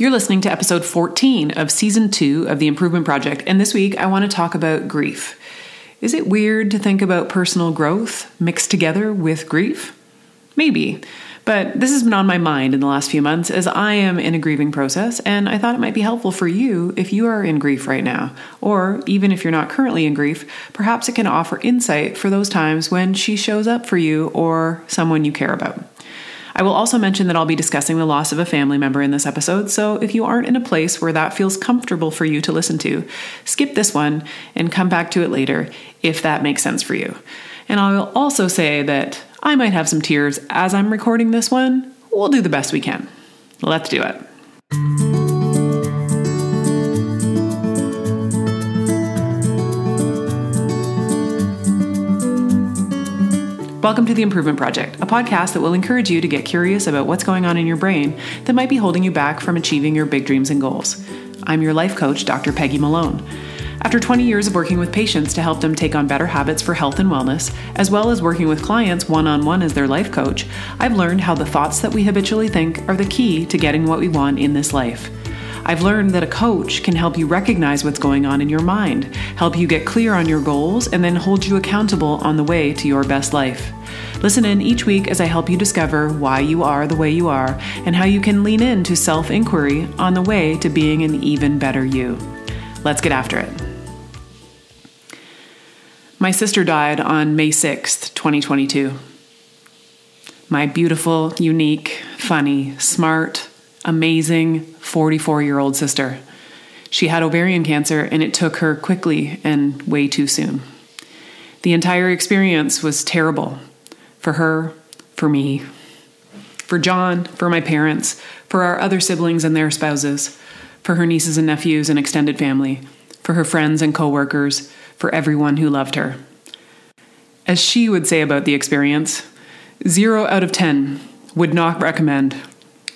You're listening to episode 14 of season 2 of The Improvement Project, and this week I want to talk about grief. Is it weird to think about personal growth mixed together with grief? Maybe, but this has been on my mind in the last few months as I am in a grieving process, and I thought it might be helpful for you if you are in grief right now, or even if you're not currently in grief, perhaps it can offer insight for those times when she shows up for you or someone you care about. I will also mention that I'll be discussing the loss of a family member in this episode, so if you aren't in a place where that feels comfortable for you to listen to, skip this one and come back to it later if that makes sense for you. And I will also say that I might have some tears as I'm recording this one. We'll do the best we can. Let's do it. Welcome to The Improvement Project, a podcast that will encourage you to get curious about what's going on in your brain that might be holding you back from achieving your big dreams and goals. I'm your life coach, Dr. Peggy Malone. After 20 years of working with patients to help them take on better habits for health and wellness, as well as working with clients one-on-one as their life coach, I've learned how the thoughts that we habitually think are the key to getting what we want in this life. I've learned that a coach can help you recognize what's going on in your mind, help you get clear on your goals, and then hold you accountable on the way to your best life. Listen in each week as I help you discover why you are the way you are and how you can lean into self-inquiry on the way to being an even better you. Let's get after it. My sister died on May 6th, 2022. My beautiful, unique, funny, smart, amazing 44-year-old sister. She had ovarian cancer and it took her quickly and way too soon. The entire experience was terrible for her, for me, for John, for my parents, for our other siblings and their spouses, for her nieces and nephews and extended family, for her friends and coworkers, for everyone who loved her. As she would say about the experience, 0 out of 10, would not recommend,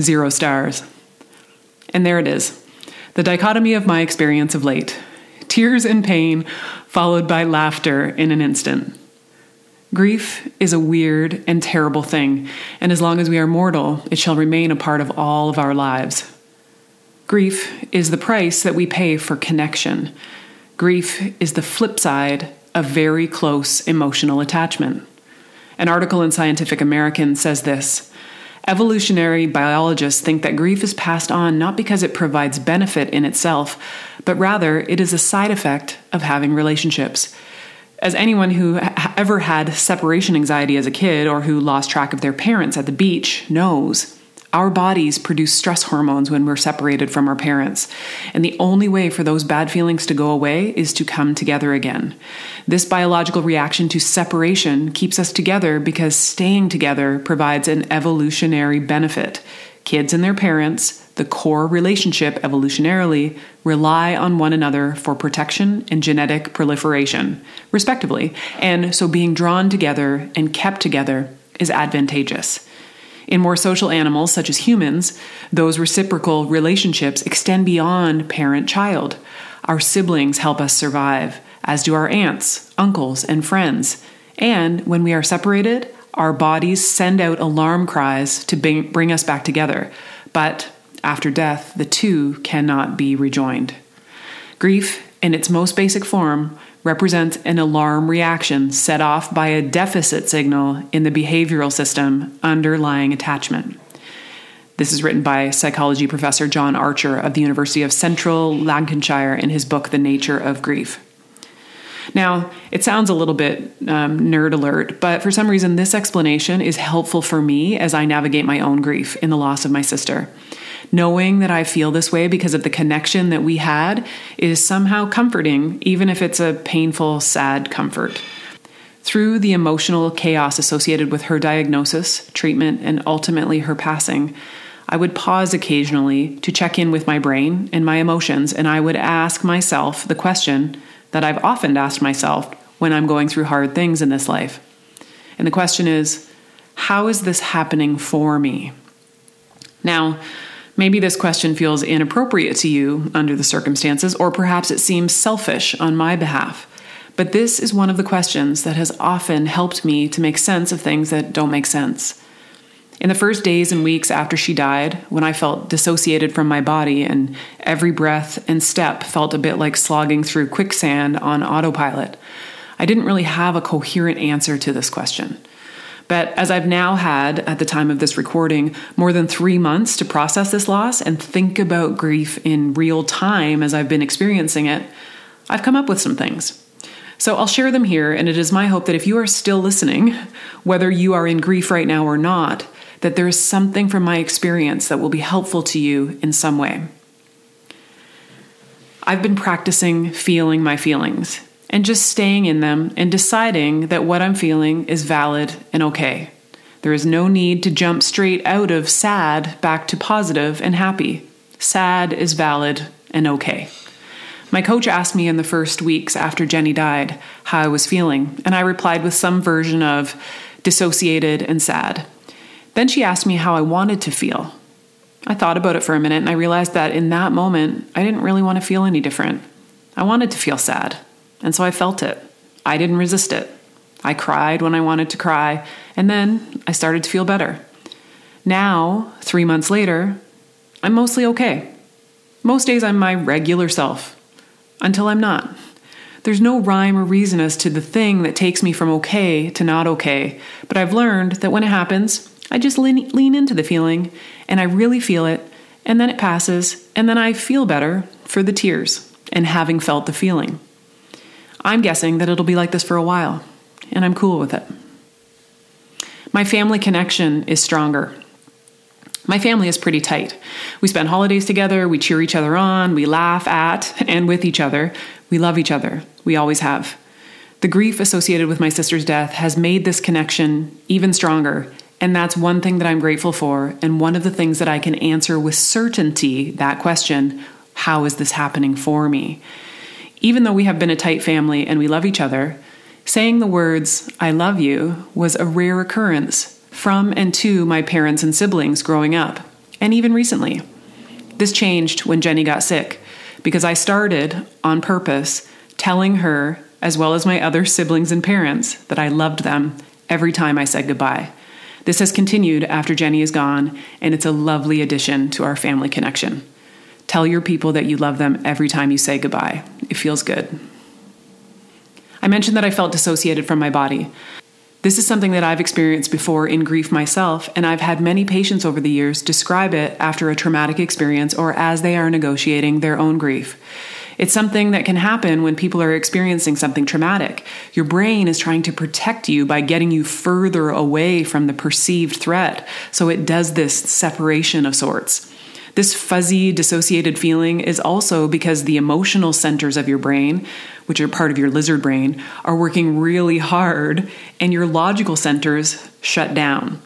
0 stars. And there it is, the dichotomy of my experience of late. Tears and pain followed by laughter in an instant. Grief is a weird and terrible thing, and as long as we are mortal, it shall remain a part of all of our lives. Grief is the price that we pay for connection. Grief is the flip side of very close emotional attachment. An article in Scientific American says this: evolutionary biologists think that grief is passed on not because it provides benefit in itself, but rather it is a side effect of having relationships. As anyone who ever had separation anxiety as a kid or who lost track of their parents at the beach knows, our bodies produce stress hormones when we're separated from our parents, and the only way for those bad feelings to go away is to come together again. This biological reaction to separation keeps us together because staying together provides an evolutionary benefit. Kids and their parents, the core relationship evolutionarily, rely on one another for protection and genetic proliferation, respectively, and so being drawn together and kept together is advantageous. In more social animals, such as humans, those reciprocal relationships extend beyond parent-child. Our siblings help us survive, as do our aunts, uncles, and friends. And when we are separated, our bodies send out alarm cries to bring us back together. But after death, the two cannot be rejoined. Grief, in its most basic form, represents an alarm reaction set off by a deficit signal in the behavioral system underlying attachment. This is written by psychology professor John Archer of the University of Central Lancashire in his book, The Nature of Grief. Now, it sounds a little bit nerd alert, but for some reason, this explanation is helpful for me as I navigate my own grief in the loss of my sister. Knowing that I feel this way because of the connection that we had is somehow comforting, even if it's a painful, sad comfort. Through the emotional chaos associated with her diagnosis, treatment, and ultimately her passing, I would pause occasionally to check in with my brain and my emotions, and I would ask myself the question that I've often asked myself when I'm going through hard things in this life. And the question is, how is this happening for me? Now, maybe this question feels inappropriate to you under the circumstances, or perhaps it seems selfish on my behalf. But this is one of the questions that has often helped me to make sense of things that don't make sense. In the first days and weeks after she died, when I felt dissociated from my body and every breath and step felt a bit like slogging through quicksand on autopilot, I didn't really have a coherent answer to this question. But as I've now had, at the time of this recording, more than 3 months to process this loss and think about grief in real time as I've been experiencing it, I've come up with some things. So I'll share them here, and it is my hope that if you are still listening, whether you are in grief right now or not, that there is something from my experience that will be helpful to you in some way. I've been practicing feeling my feelings and just staying in them and deciding that what I'm feeling is valid and okay. There is no need to jump straight out of sad back to positive and happy. Sad is valid and okay. My coach asked me in the first weeks after Jenny died how I was feeling, and I replied with some version of dissociated and sad. Then she asked me how I wanted to feel. I thought about it for a minute, and I realized that in that moment, I didn't really want to feel any different. I wanted to feel sad. And so I felt it. I didn't resist it. I cried when I wanted to cry, and then I started to feel better. Now, 3 months later, I'm mostly okay. Most days I'm my regular self, until I'm not. There's no rhyme or reason as to the thing that takes me from okay to not okay, but I've learned that when it happens, I just lean into the feeling, and I really feel it, and then it passes, and then I feel better for the tears and having felt the feeling. I'm guessing that it'll be like this for a while, and I'm cool with it. My family connection is stronger. My family is pretty tight. We spend holidays together, we cheer each other on, we laugh at and with each other. We love each other. We always have. The grief associated with my sister's death has made this connection even stronger, and that's one thing that I'm grateful for, and one of the things that I can answer with certainty that question, how is this happening for me? Even though we have been a tight family and we love each other, saying the words, I love you, was a rare occurrence from and to my parents and siblings growing up, and even recently. This changed when Jenny got sick, because I started, on purpose, telling her, as well as my other siblings and parents, that I loved them every time I said goodbye. This has continued after Jenny is gone, and it's a lovely addition to our family connection. Tell your people that you love them every time you say goodbye. It feels good. I mentioned that I felt dissociated from my body. This is something that I've experienced before in grief myself, and I've had many patients over the years describe it after a traumatic experience or as they are negotiating their own grief. It's something that can happen when people are experiencing something traumatic. Your brain is trying to protect you by getting you further away from the perceived threat, so it does this separation of sorts. This fuzzy, dissociated feeling is also because the emotional centers of your brain, which are part of your lizard brain, are working really hard and your logical centers shut down.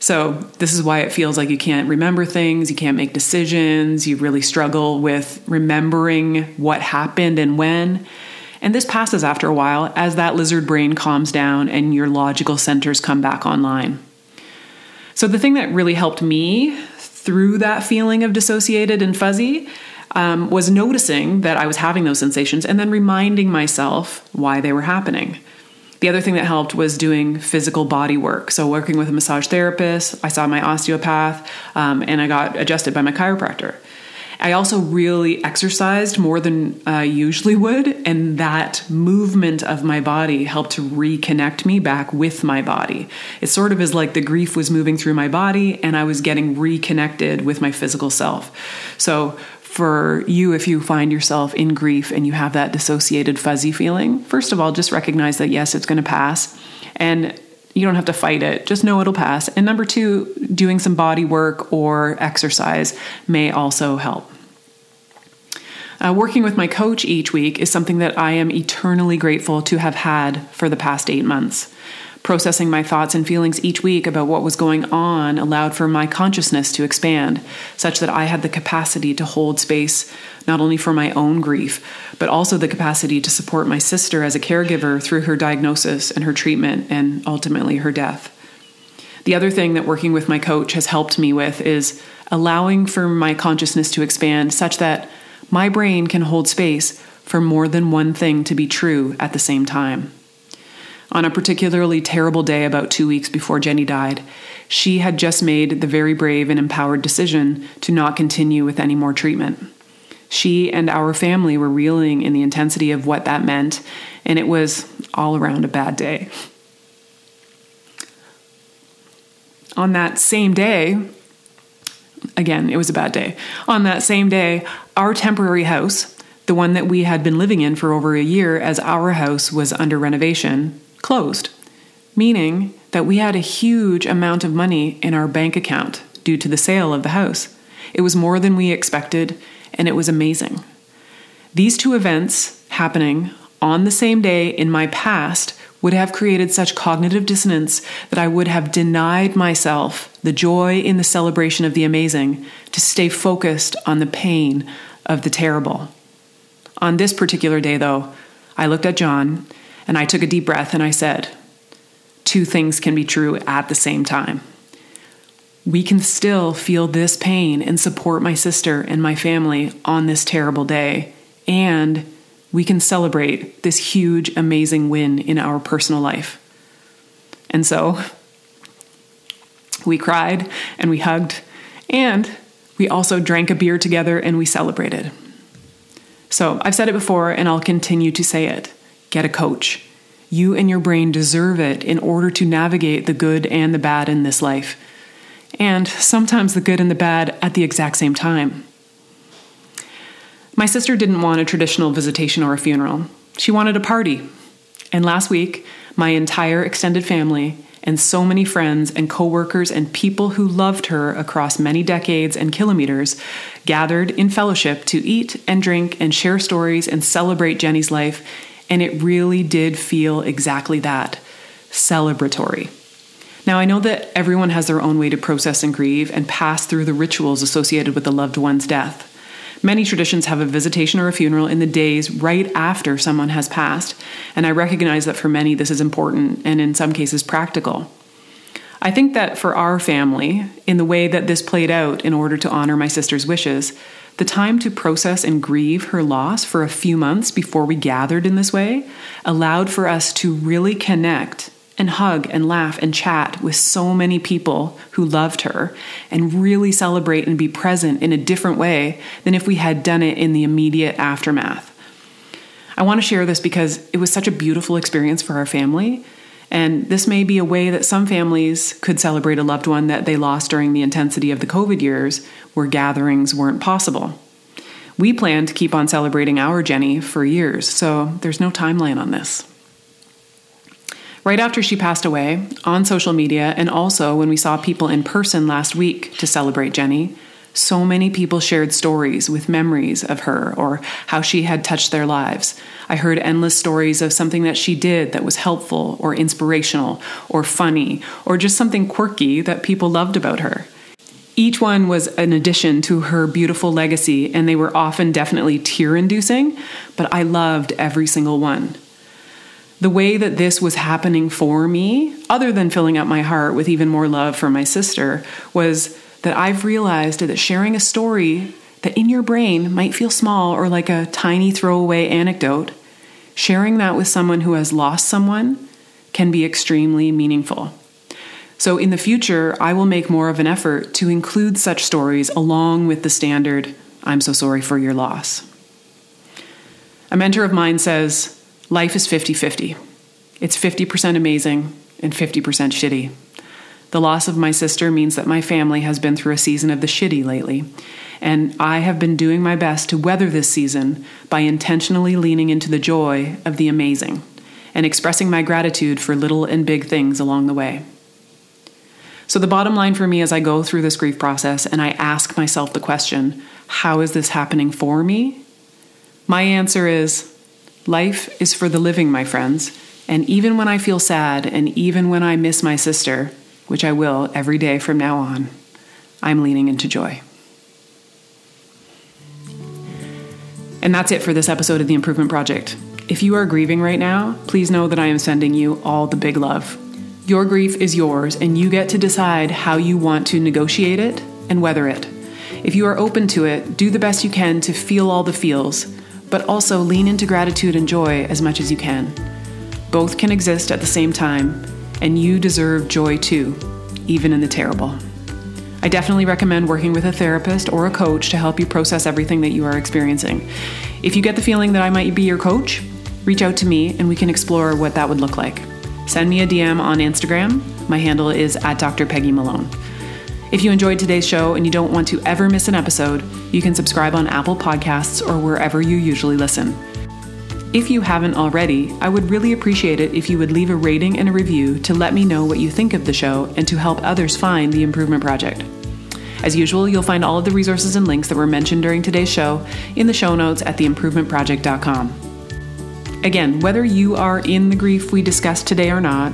So this is why it feels like you can't remember things, you can't make decisions, you really struggle with remembering what happened and when. And this passes after a while as that lizard brain calms down and your logical centers come back online. So the thing that really helped me through that feeling of dissociated and fuzzy, was noticing that I was having those sensations and then reminding myself why they were happening. The other thing that helped was doing physical body work. So working with a massage therapist, I saw my osteopath, and I got adjusted by my chiropractor. I also really exercised more than I usually would, and that movement of my body helped to reconnect me back with my body. It sort of is like the grief was moving through my body, and I was getting reconnected with my physical self. So for you, if you find yourself in grief and you have that dissociated, fuzzy feeling, first of all, just recognize that, yes, it's going to pass, and you don't have to fight it. Just know it'll pass. And number two, doing some body work or exercise may also help. Working with my coach each week is something that I am eternally grateful to have had for the past 8 months. Processing my thoughts and feelings each week about what was going on allowed for my consciousness to expand, such that I had the capacity to hold space not only for my own grief, but also the capacity to support my sister as a caregiver through her diagnosis and her treatment and ultimately her death. The other thing that working with my coach has helped me with is allowing for my consciousness to expand such that my brain can hold space for more than one thing to be true at the same time. On a particularly terrible day about 2 weeks before Jenny died, she had just made the very brave and empowered decision to not continue with any more treatment. She and our family were reeling in the intensity of what that meant, and it was all around a bad day. On that same day, again, it was a bad day. On that same day, our temporary house, the one that we had been living in for over a year as our house was under renovation, closed, meaning that we had a huge amount of money in our bank account due to the sale of the house. It was more than we expected, and it was amazing. These two events happening on the same day in my past would have created such cognitive dissonance that I would have denied myself the joy in the celebration of the amazing to stay focused on the pain of the terrible. On this particular day, though, I looked at John and I took a deep breath and I said, two things can be true at the same time. We can still feel this pain and support my sister and my family on this terrible day. And we can celebrate this huge, amazing win in our personal life. And so we cried and we hugged, and we also drank a beer together and we celebrated. So I've said it before and I'll continue to say it. Get a coach. You and your brain deserve it in order to navigate the good and the bad in this life. And sometimes the good and the bad at the exact same time. My sister didn't want a traditional visitation or a funeral. She wanted a party. And last week, my entire extended family and so many friends and coworkers and people who loved her across many decades and kilometers gathered in fellowship to eat and drink and share stories and celebrate Jenny's life. And it really did feel exactly that, celebratory. Now, I know that everyone has their own way to process and grieve and pass through the rituals associated with a loved one's death. Many traditions have a visitation or a funeral in the days right after someone has passed, and I recognize that for many this is important and in some cases practical. I think that for our family, in the way that this played out in order to honor my sister's wishes, the time to process and grieve her loss for a few months before we gathered in this way allowed for us to really connect and hug and laugh and chat with so many people who loved her and really celebrate and be present in a different way than if we had done it in the immediate aftermath. I want to share this because it was such a beautiful experience for our family, and this may be a way that some families could celebrate a loved one that they lost during the intensity of the COVID years where gatherings weren't possible. We plan to keep on celebrating our Jenny for years, so there's no timeline on this. Right after she passed away, on social media, and also when we saw people in person last week to celebrate Jenny, so many people shared stories with memories of her or how she had touched their lives. I heard endless stories of something that she did that was helpful or inspirational or funny or just something quirky that people loved about her. Each one was an addition to her beautiful legacy, and they were often definitely tear-inducing, but I loved every single one. The way that this was happening for me, other than filling up my heart with even more love for my sister, was that I've realized that sharing a story that in your brain might feel small or like a tiny throwaway anecdote, sharing that with someone who has lost someone can be extremely meaningful. So in the future, I will make more of an effort to include such stories along with the standard, I'm so sorry for your loss. A mentor of mine says, life is 50-50. It's 50% amazing and 50% shitty. The loss of my sister means that my family has been through a season of the shitty lately, and I have been doing my best to weather this season by intentionally leaning into the joy of the amazing and expressing my gratitude for little and big things along the way. So the bottom line for me as I go through this grief process and I ask myself the question, how is this happening for me? My answer is, life is for the living, my friends, and even when I feel sad and even when I miss my sister, which I will every day from now on, I'm leaning into joy. And that's it for this episode of The Improvement Project. If you are grieving right now, please know that I am sending you all the big love. Your grief is yours, and you get to decide how you want to negotiate it and weather it. If you are open to it, do the best you can to feel all the feels, but also lean into gratitude and joy as much as you can. Both can exist at the same time, and you deserve joy too, even in the terrible. I definitely recommend working with a therapist or a coach to help you process everything that you are experiencing. If you get the feeling that I might be your coach, reach out to me and we can explore what that would look like. Send me a DM on Instagram. My handle is @Dr. Peggy Malone. If you enjoyed today's show and you don't want to ever miss an episode, you can subscribe on Apple Podcasts or wherever you usually listen. If you haven't already, I would really appreciate it if you would leave a rating and a review to let me know what you think of the show and to help others find The Improvement Project. As usual, you'll find all of the resources and links that were mentioned during today's show in the show notes at theimprovementproject.com. Again, whether you are in the grief we discussed today or not,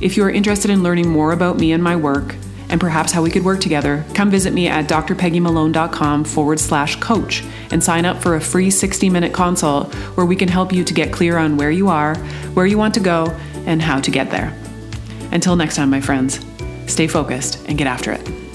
if you are interested in learning more about me and my work, and perhaps how we could work together, come visit me at drpeggymalone.com/coach and sign up for a free 60-minute consult where we can help you to get clear on where you are, where you want to go, and how to get there. Until next time, my friends, stay focused and get after it.